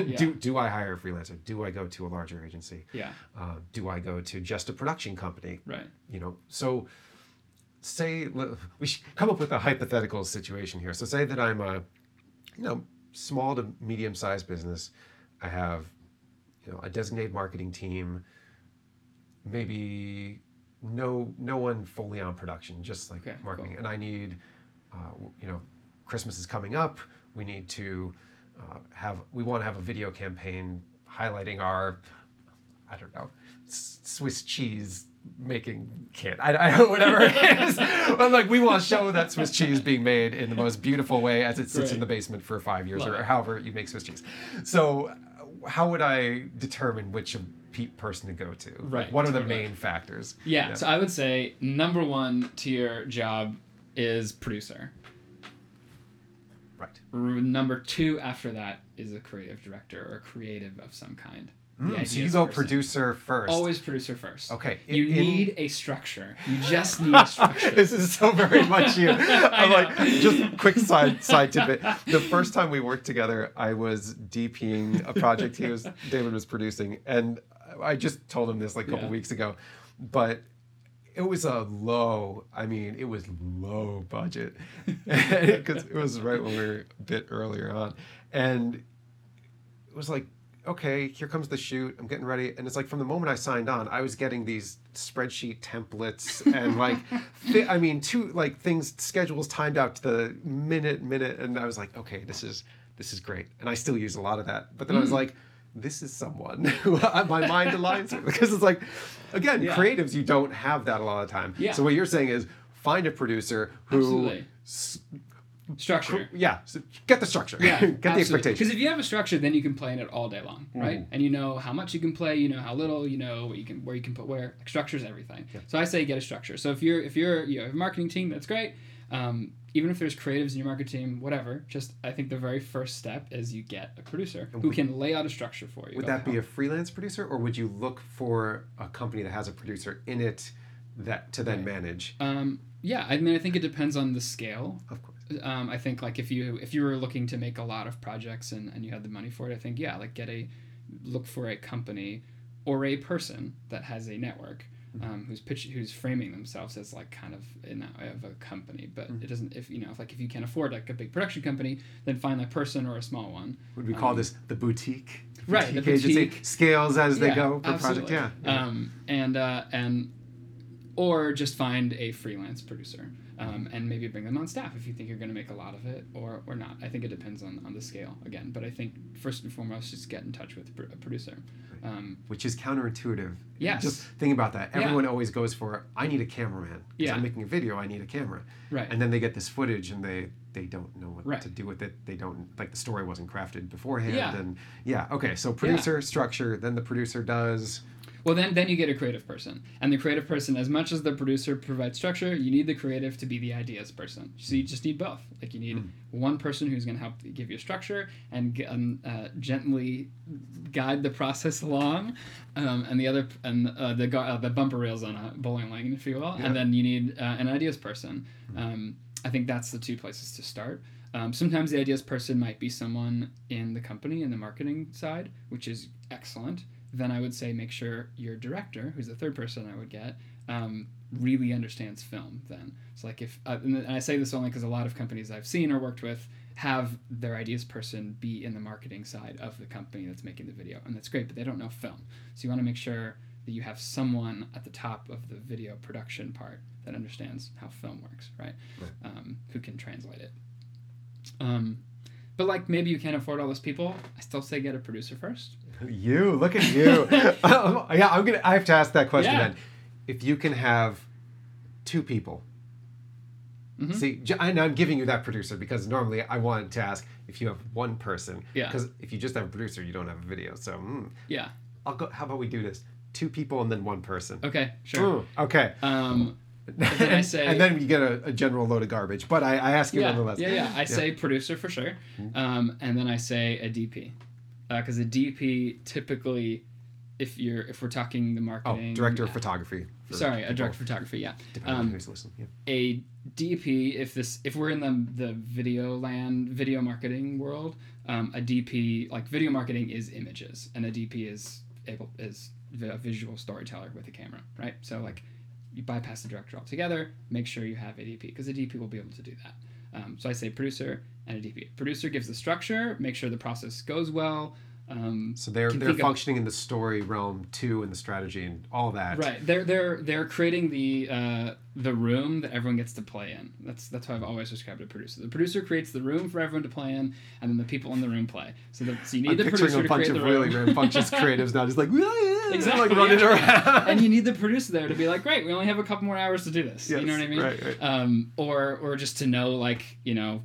yeah. do do I hire a freelancer? Do I go to a larger agency? Yeah. Uh, do I go to just a production company? Right. You know, so say we should come up with a hypothetical situation here. So say that I'm a, you know, small to medium-sized business. I have, you know, a designated marketing team, maybe no no one fully on production, just like okay, marketing. Cool. And I need, uh, you know, Christmas is coming up. We need to uh, have, we want to have a video campaign highlighting our, I don't know, Swiss cheese making kit. I, I don't know, whatever it is. But like, we want to show that Swiss cheese being made in the most beautiful way as it sits right. in the basement for five years Love or it. However you make Swiss cheese. So how would I determine which person to go to? Right. Like, what are the main right. factors? Yeah. You know? So I would say number one to your job is producer. Right. R- number two after that is a creative director or creative of some kind. Mm, so you go person. producer first. Always producer first. Okay. It, you it, need a structure. You just need a structure. This is so very much you. I'm like, just quick side side tidbit. The first time we worked together, I was DPing a project he was David was producing, and I just told him this like a couple yeah. weeks ago, but it was a low. I mean, it was low budget because it was right when we were a bit earlier on, and it was like, okay, here comes the shoot. I'm getting ready. And it's like, from the moment I signed on, I was getting these spreadsheet templates and like, thi- I mean, two like things, schedules timed out to the minute, minute. And I was like, okay, this is, this is great. And I still use a lot of that. But then mm. I was like, this is someone who my mind aligns with. Because it's like, again, yeah. creatives, you don't have that a lot of time. Yeah. So what you're saying is find a producer who... Absolutely. S- Structure. Yeah. So get the structure. Yeah, get absolutely. the expectation. Because if you have a structure, then you can play in it all day long, right? Mm. And you know how much you can play, you know how little, you know what you can, where you can put where. Like, structure's everything. Yeah. So I say get a structure. So if you're if you're you know, a marketing team, that's great. Um, even if there's creatives in your marketing team, whatever, just I think the very first step is you get a producer who can lay out a structure for you. Would that be a freelance producer, or would you look for a company that has a producer in it that to then right. manage? Um, yeah, I mean, I think it depends on the scale. Of course. Um, I think like if you if you were looking to make a lot of projects and, and you had the money for it, I think yeah, like get a look for a company or a person that has a network um, who's pitch who's framing themselves as like kind of in that way of a company, but mm-hmm. it doesn't if you know if like if you can't afford like a big production company, then find a person or a small one. Would we call um, this the boutique? The right, boutique the boutique agency scales as they yeah, go per absolutely. project. Yeah, yeah. Um, and uh, and or just find a freelance producer. Um, and maybe bring them on staff if you think you're going to make a lot of it or, or not. I think it depends on, on the scale, again. But I think first and foremost, just get in touch with a producer. Um, Which is counterintuitive. Yes. Just think about that. Everyone yeah. always goes for, I need a cameraman. Yeah. I'm making a video, I need a camera. Right. And then they get this footage and they, they don't know what right. to do with it. They don't, like the story wasn't crafted beforehand. Yeah. And yeah, okay, so producer, yeah. structure, then the producer does... Well, then then you get a creative person. And the creative person, as much as the producer provides structure, you need the creative to be the ideas person. So you just need both. Like you need mm. one person who's going to help give you structure and um, uh, gently guide the process along. Um, and the other and uh, the uh, the bumper rails on a bowling lane, if you will. Yeah. And then you need uh, an ideas person. Um, I think that's the two places to start. Um, sometimes the ideas person might be someone in the company, in the marketing side, which is excellent. Then I would say make sure your director, who's the third person I would get, um, really understands film then. It's like if, uh, and I say this only because a lot of companies I've seen or worked with have their ideas person be in the marketing side of the company that's making the video. And that's great, but they don't know film. So you want to make sure that you have someone at the top of the video production part that understands how film works, right? Right. Um, who can translate it. Um, but like maybe you can't afford all those people. I still say get a producer first. You look at you. um, yeah, I'm gonna. I have to ask that question yeah. then. If you can have two people, mm-hmm. see, and I'm giving you that producer because normally I wanted to ask if you have one person. Yeah. Because if you just have a producer, you don't have a video. So mm, yeah. I'll go. How about we do this? Two people and then one person. Okay. Sure. Mm, okay. Um. Then I say, and then you get a, a general load of garbage. But I, I ask you yeah, nonetheless. Yeah, yeah. I yeah. say producer for sure. Mm-hmm. Um. And then I say a D P. Because uh, a D P typically, if you're if we're talking the marketing, oh, director of photography. Sorry, people. a director of photography. Yeah. Depending um, on who's listening. Yeah. A D P, if this if we're in the the video land, video marketing world, um, a D P like video marketing is images, and a D P is able is a visual storyteller with a camera, right? So like, you bypass the director altogether. Make sure you have a D P because a D P will be able to do that. Um, so I say producer and a D P. Producer gives the structure, make sure the process goes well, Um, so they're they're functioning of, in the story realm too, and the strategy and all that. Right. They're they're they're creating the uh, the room that everyone gets to play in. That's that's how I've always described a producer. The producer creates the room for everyone to play in, and then the people in the room play. So, the, so you need I'm the producer to create the room. Picturing a bunch of really rambunctious creatives now, just like exactly, like running yeah. around. And you need the producer there to be like, great, we only have a couple more hours to do this. Yes, you know what I mean? Right, right. Um, or or just to know, like, you know.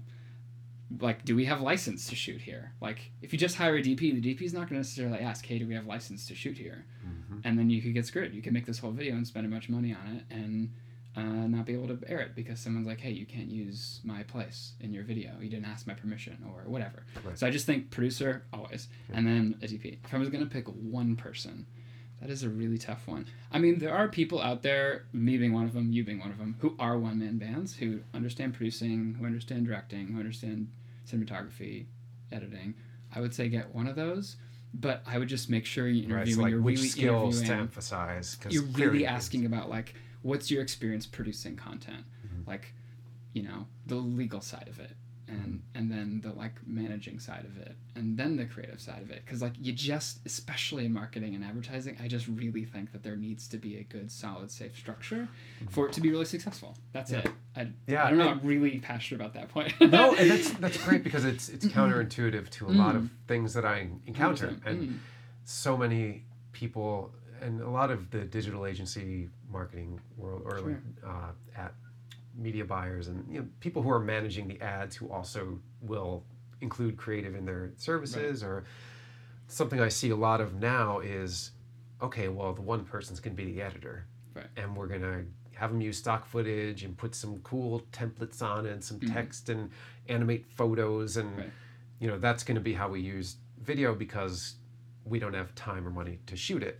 Like, do we have license to shoot here? Like, if you just hire a D P, the D P is not going to necessarily ask, hey, do we have license to shoot here? Mm-hmm. And then you could get screwed. You could make this whole video and spend a bunch of money on it and uh, not be able to air it because someone's like, hey, you can't use my place in your video. You didn't ask my permission or whatever. Right. So I just think producer always, yeah. and then a D P. If I was going to pick one person, that is a really tough one. I mean, there are people out there, me being one of them, you being one of them, who are one-man bands, who understand producing, who understand directing, who understand cinematography, editing. I would say get one of those, but I would just make sure you interview right, so like you're which really skills to emphasize. You're really asking about, like, what's your experience producing content? Mm-hmm. Like, you know, the legal side of it, and and then the, like, managing side of it, and then the creative side of it. Because, like, you just, especially in marketing and advertising, I just really think that there needs to be a good, solid, safe structure for it to be really successful. That's yeah. it. I, yeah, I don't know. I'm really passionate about that point. No, and that's that's great because it's it's counterintuitive to a mm. lot of things that I encounter. one hundred percent. And mm. so many people, and a lot of the digital agency marketing world, or sure. like, uh, at media buyers and, you know, people who are managing the ads who also will include creative in their services, right. or something I see a lot of now is, okay, well, the one person's going to be the editor, right. and we're going to have them use stock footage and put some cool templates on it and some mm-hmm. text and animate photos and, right. you know, that's going to be how we use video because we don't have time or money to shoot it.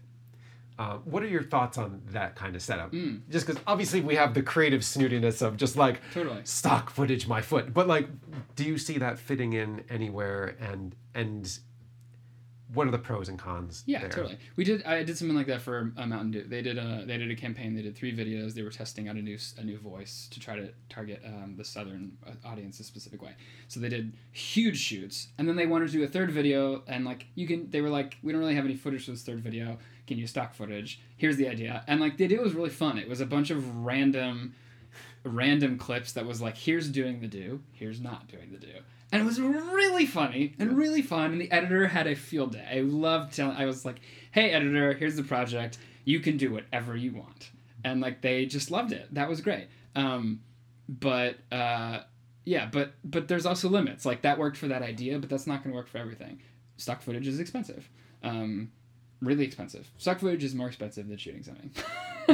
Uh, what are your thoughts on that kind of setup? Mm. Just because obviously we have the creative snootiness of just like totally. Stock footage, my foot. But like, do you see that fitting in anywhere? And and what are the pros and cons? Yeah, there? Totally. We did. I did something like that for uh, Mountain Dew. They did a they did a campaign. They did three videos. They were testing out a new a new voice to try to target um, the Southern audience a specific way. So they did huge shoots, and then they wanted to do a third video. And like you can, they were like, we don't really have any footage for this third video. Can you stock footage? Here's the idea. And like they did, it was really fun. It was a bunch of random, random clips that was like, here's doing the do, here's not doing the do. And it was really funny and really fun. And the editor had a field day. I loved telling, I was like, hey editor, here's the project. You can do whatever you want. And like, they just loved it. That was great. Um, but, uh, yeah, but, but there's also limits. Like that worked for that idea, but that's not going to work for everything. Stock footage is expensive. Um, Really expensive. Stock footage is more expensive than shooting something.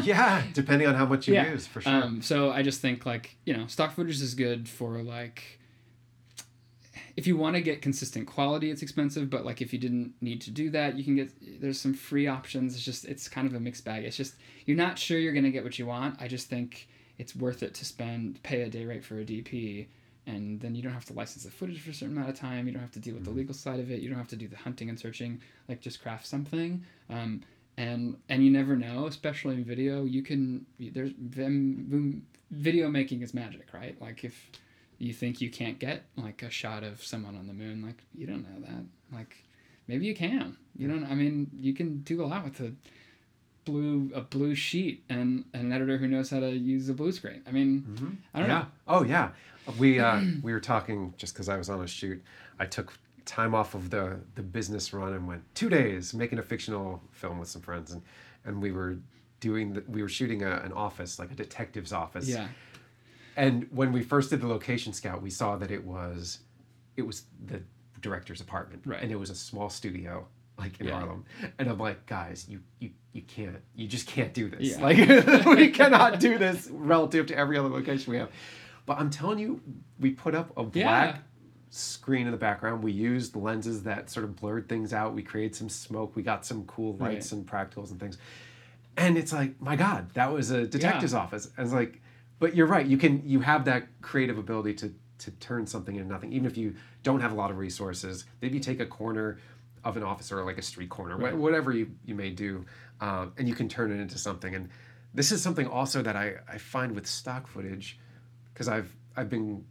Yeah, depending on how much you yeah. use, for sure. Um, so I just think, like, you know, stock footage is good for, like, if you want to get consistent quality, it's expensive. But, like, if you didn't need to do that, you can get, there's some free options. It's just, it's kind of a mixed bag. It's just, you're not sure you're going to get what you want. I just think it's worth it to spend, pay a day rate for a D P. And then you don't have to license the footage for a certain amount of time. You don't have to deal with the legal side of it. You don't have to do the hunting and searching. Like, just craft something. Um, and and you never know, especially in video. You can there's video making is magic, right? Like, if you think you can't get like a shot of someone on the moon, like you don't know that. Like, maybe you can. You don't. I mean, you can do a lot with a blue a blue sheet and an editor who knows how to use a blue screen. I mean, mm-hmm. I don't yeah. know. Oh yeah. We uh, we were talking just because I was on a shoot. I took time off of the, the business run and went two days making a fictional film with some friends, and, and we were doing the, we were shooting a, an office, like a detective's office. Yeah. And when we first did the location scout, we saw that it was it was the director's apartment, right. and it was a small studio. Like in yeah. Harlem, and I'm like, guys, you you you can't, you just can't do this. Yeah. Like, we cannot do this relative to every other location we have. But I'm telling you, we put up a black yeah. screen in the background. We used lenses that sort of blurred things out. We created some smoke. We got some cool lights right. and practicals and things. And it's like, my God, that was a detective's yeah. office. I was like, but you're right. You can you have that creative ability to to turn something into nothing, even if you don't have a lot of resources. Maybe you take a corner of an office or like a street corner, right. whatever you, you may do, um, and you can turn it into something. And this is something also that I, I find with stock footage, because I've I've been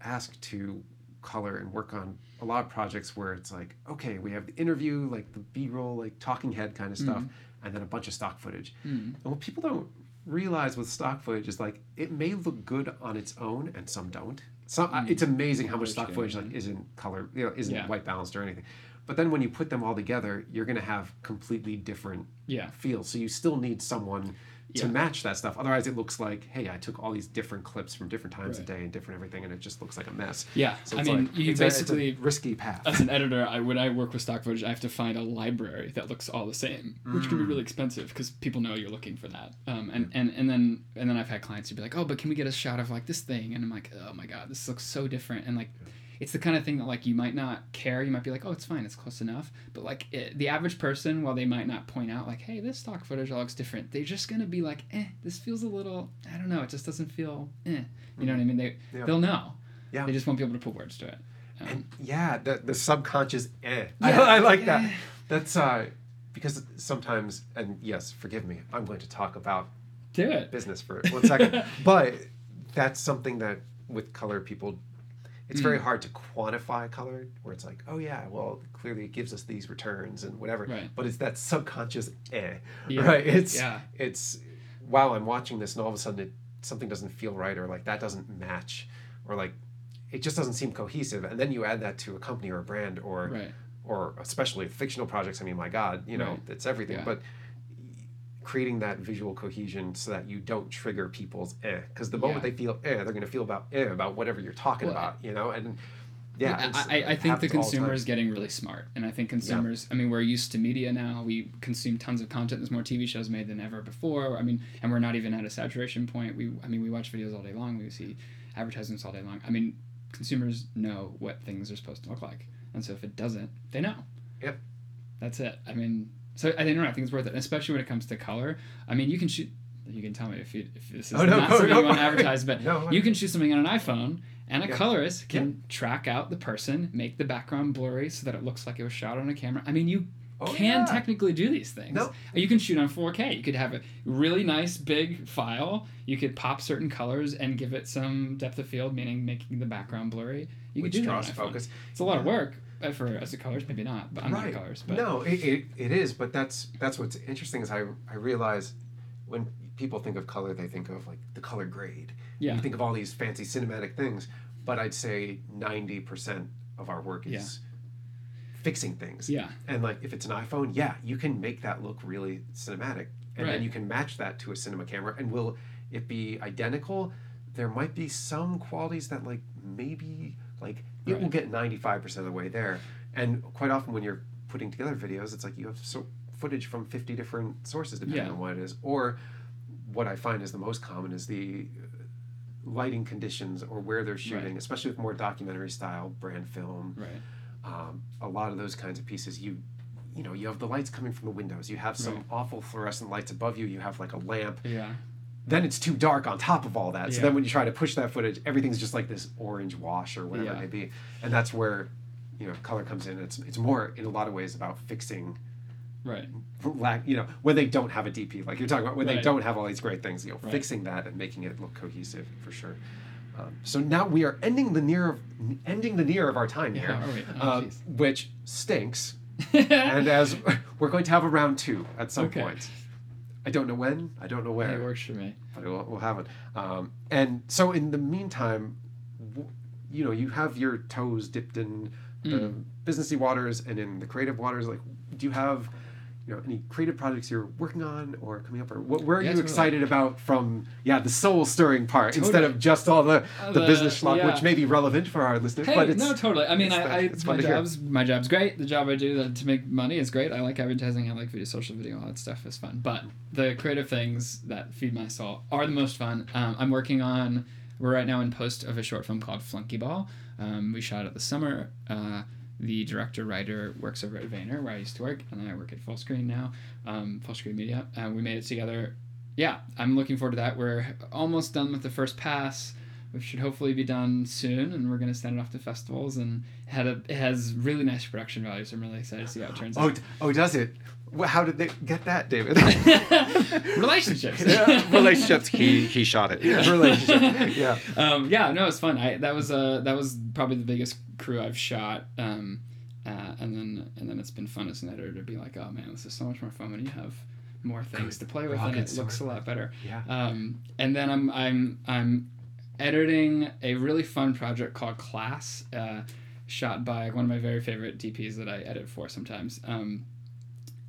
asked to color and work on a lot of projects where it's like, okay, we have the interview, like the B-roll, like talking head kind of stuff, mm-hmm. and then a bunch of stock footage. Mm-hmm. And what people don't realize with stock footage is like it may look good on its own, and some don't. Some mm-hmm. it's amazing how much stock footage like isn't color, you know, isn't yeah. white balanced or anything. But then when you put them all together, you're going to have completely different yeah. feels. So you still need someone yeah. to match that stuff. Otherwise, it looks like, hey, I took all these different clips from different times right. of day and different everything, and it just looks like a mess. Yeah, so I mean, like, you it's basically a, it's a risky path. As an editor, I when I work with stock footage, I have to find a library that looks all the same, mm. which can be really expensive because people know you're looking for that. Um, and, and and then and then I've had clients who be like, oh, but can we get a shot of like this thing? And I'm like, oh my god, this looks so different, and like. Yeah. It's the kind of thing that, like, you might not care. You might be like, oh, it's fine. It's close enough. But, like, it, the average person, while they might not point out, like, hey, this stock footage all looks different, they're just going to be like, eh, this feels a little, I don't know. It just doesn't feel, eh. You mm-hmm. know what I mean? They, yeah. They'll know. Yeah. They just won't be able to put words to it. Um, and yeah, the, the subconscious, eh. Yeah, I, I like eh. that. That's uh, because sometimes, and yes, forgive me, I'm going to talk about Do it. business for one second. But that's something that, with color, people It's mm. very hard to quantify color, where it's like, oh yeah, well, clearly it gives us these returns and whatever. Right. But it's that subconscious, eh, yeah. right? It's yeah. it's, wow, I'm watching this and all of a sudden it, something doesn't feel right, or like that doesn't match, or like it just doesn't seem cohesive. And then you add that to a company or a brand or right. or especially fictional projects. I mean, my God, you know, right. it's everything. Yeah. But creating that visual cohesion so that you don't trigger people's eh, because the moment yeah. they feel eh, they're going to feel about eh about whatever you're talking well, about, you know? And yeah, yeah I, I think the consumer is getting really smart. And I think consumers, yeah. I mean, we're used to media now. We consume tons of content. There's more T V shows made than ever before. I mean, and we're not even at a saturation point. We, I mean, we watch videos all day long. We see advertisements all day long. I mean, consumers know what things are supposed to look like. And so if it doesn't, they know. Yep. That's it. I mean, So I don't know. I think it's worth it, and especially when it comes to color. I mean, you can shoot. You can tell me if you, if this is oh, no, not no, something no, you want to advertise, but no, you can shoot something on an iPhone, and a yeah. colorist can yeah. track out the person, make the background blurry so that it looks like it was shot on a camera. I mean, you oh, can yeah. technically do these things. No. You can shoot on four K. You could have a really nice big file. You could pop certain colors and give it some depth of field, meaning making the background blurry. You Which could do draws that on focus. It's a lot yeah. of work. For us, the colors, maybe not, but I'm right. not colors. But. No, it, it it is, but that's that's what's interesting is I I realize when people think of color, they think of like the color grade. Yeah. You think of all these fancy cinematic things, but I'd say ninety percent of our work is yeah. fixing things. Yeah. And like if it's an iPhone, yeah, you can make that look really cinematic, and right. then you can match that to a cinema camera, and will it be identical? There might be some qualities that like maybe like. It right. will get ninety-five percent of the way there. And quite often when you're putting together videos, it's like you have so footage from fifty different sources, depending yeah. on what it is. Or what I find is the most common is the lighting conditions or where they're shooting, right. especially with more documentary style, brand film. Right. Um, a lot of those kinds of pieces, you you know, you have the lights coming from the windows. You have some right. awful fluorescent lights above you. You have like a lamp. Yeah. Then it's too dark on top of all that. So yeah. then when you try to push that footage, everything's just like this orange wash or whatever yeah. it may be. And that's where, you know, color comes in. It's it's more, in a lot of ways, about fixing right. lack, you know, when they don't have a D P, like you're talking about, when right. they don't have all these great things, you know, right. fixing that and making it look cohesive for sure. Um, so now we are ending the near of, ending the near of our time yeah, here, oh, wait. Oh, uh, which stinks. And as we're going to have a round two at some okay. point. I don't know when. I don't know where. It works for me. But we'll, we'll have it. Um, and so in the meantime, w- you know, you have your toes dipped in the mm. businessy waters and in the creative waters. Like, do you have, you know, any creative projects you're working on or coming up? Or what, where are yeah, you excited like, about from, yeah, the soul-stirring part totally. Instead of just all the, uh, the, the business schlock, yeah. which may be relevant for our listeners. Hey, but it's, no, totally. I mean, I, the, I my, job's, my job's great. The job I do to make money is great. I like advertising. I like video, social video. All that stuff is fun. But the creative things that feed my soul are the most fun. Um, I'm working on, we're right now in post of a short film called Flunky Ball. Um, we shot it this summer. Uh, The director-writer works over at Vayner, where I used to work, and I work at Fullscreen now, um, Fullscreen Media. Uh, we made it together. Yeah, I'm looking forward to that. We're almost done with the first pass, which should hopefully be done soon, and we're going to send it off to festivals. And had a, it has really nice production value, so I'm really excited to see how it turns oh, out. Oh, does it? How did they get that, David? Relationships. Yeah, relationships. He he shot it. Yeah. Relationships. Yeah. Um, yeah. No, it's fun. I that was uh that was probably the biggest crew I've shot. Um, uh, and then and then it's been fun as an editor to be like, oh man, this is so much more fun when you have more things to play with, and it looks a lot better. Yeah. Um, and then I'm I'm I'm editing a really fun project called Class, uh, shot by one of my very favorite D Ps that I edit for sometimes. Um.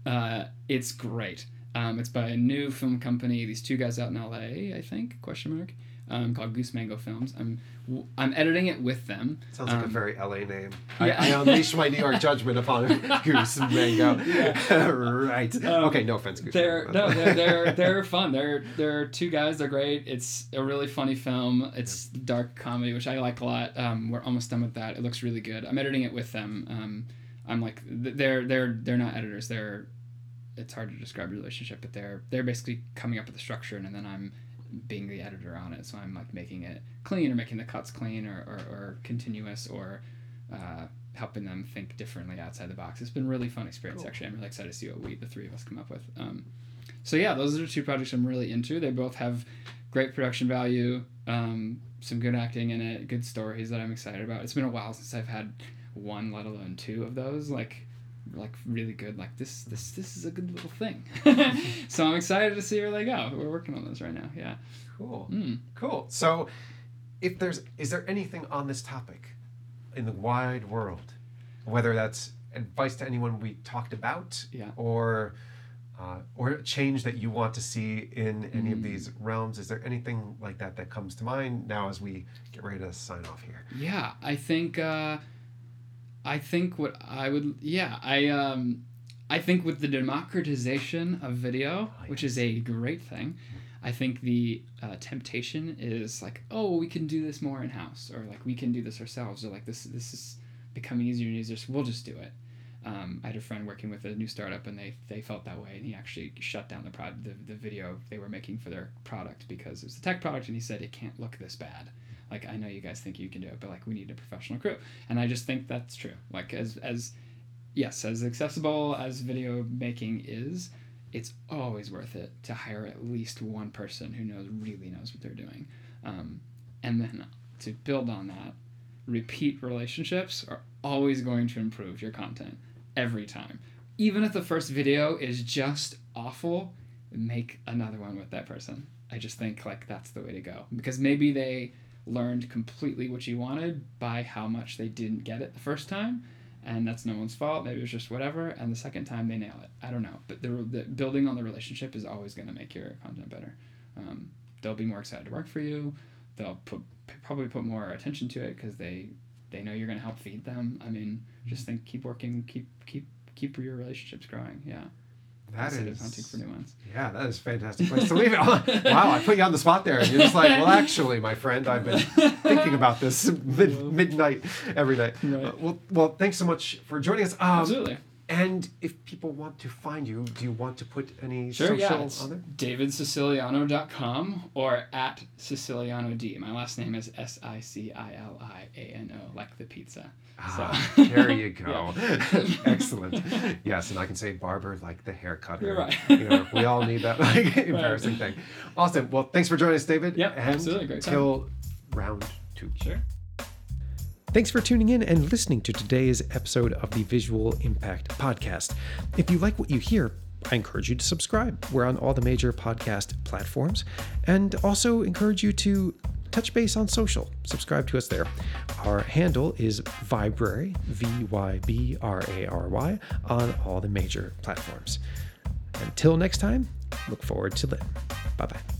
Uh, it's great. Um, it's by a new film company. These two guys out in L A, I think, question mark, um, called Goose Mango Films. I'm w- I'm editing it with them. Sounds um, like a very L A name. Yeah. I, I unleash my New York judgment upon Goose Mango. Yeah. Right. Um, okay, no offense, Goose they're, Mango. No, they're, they're, they're fun. They're, they're two guys. They're great. It's a really funny film. It's yeah. dark comedy, which I like a lot. Um, we're almost done with that. It looks really good. I'm editing it with them. Um, I'm like, they're, they're, they're not editors. They're, it's hard to describe the relationship, but they're, they're basically coming up with the structure, and then I'm being the editor on it. So I'm like making it clean, or making the cuts clean, or, or, or continuous, or, uh, helping them think differently outside the box. It's been a really fun experience. Cool. Actually, I'm really excited to see what we, the three of us, come up with. Um, so yeah, those are two projects I'm really into. They both have great production value, um, some good acting in it, good stories that I'm excited about. It's been a while since I've had one, let alone two of those, like like really good, like this this this is a good little thing. So I'm excited to see where they go. We're working on those right now. Yeah. Cool. Mm. Cool. So if there's is there anything on this topic in the wide world, whether that's advice to anyone we talked about, yeah. or uh, or a change that you want to see in any mm. of these realms, is there anything like that that comes to mind now as we get ready to sign off here? Yeah, I think uh I think what I would, yeah, I um, I think with the democratization of video, oh, yes. which is a great thing, I think the uh, temptation is like, oh, we can do this more in-house, or like we can do this ourselves, or like this this is becoming easier and easier, so we'll just do it. Um, I had a friend working with a new startup, and they, they felt that way, and he actually shut down the, pro- the the video they were making for their product because it was a tech product, and he said, it can't look this bad. Like, I know you guys think you can do it, but, like, we need a professional crew. And I just think that's true. Like, as, as yes, as accessible as video making is, it's always worth it to hire at least one person who knows really knows what they're doing. Um, and then to build on that, repeat relationships are always going to improve your content every time. Even if the first video is just awful, make another one with that person. I just think, like, that's the way to go. Because maybe they learned completely what you wanted by how much they didn't get it the first time, and that's no one's fault. Maybe it was just whatever, and the second time they nail it. I don't know, but the, the building on the relationship is always going to make your content better. Um, they'll be more excited to work for you. They'll put probably put more attention to it because they they know you're going to help feed them. I mean, just think, keep working, keep keep keep your relationships growing. Yeah. That is hunting for new ones. Yeah, that is a fantastic place to leave it. Wow, I put you on the spot there. You're just like, well, actually, my friend, I've been thinking about this mid- midnight every night. Right. Uh, well, well, thanks so much for joining us. Um, Absolutely. And if people want to find you, do you want to put any sure, social yeah, it's on there? david siciliano dot com or at siciliano d. My last name is S I C I L I A N O, like the pizza. Ah, so. There you go. Yeah. Excellent. Yes, and I can say barber like the haircutter. You're right. You know, we all need that like embarrassing right. thing. Awesome. Well, thanks for joining us, David. Yep, and absolutely. Great time. Till round two. Sure. Thanks for tuning in and listening to today's episode of the Visual Impact Podcast. If you like what you hear, I encourage you to subscribe. We're on all the major podcast platforms, and also encourage you to touch base on social. Subscribe to us there. Our handle is Vibrary, V Y B R A R Y, on all the major platforms. Until next time, look forward to it. Bye-bye.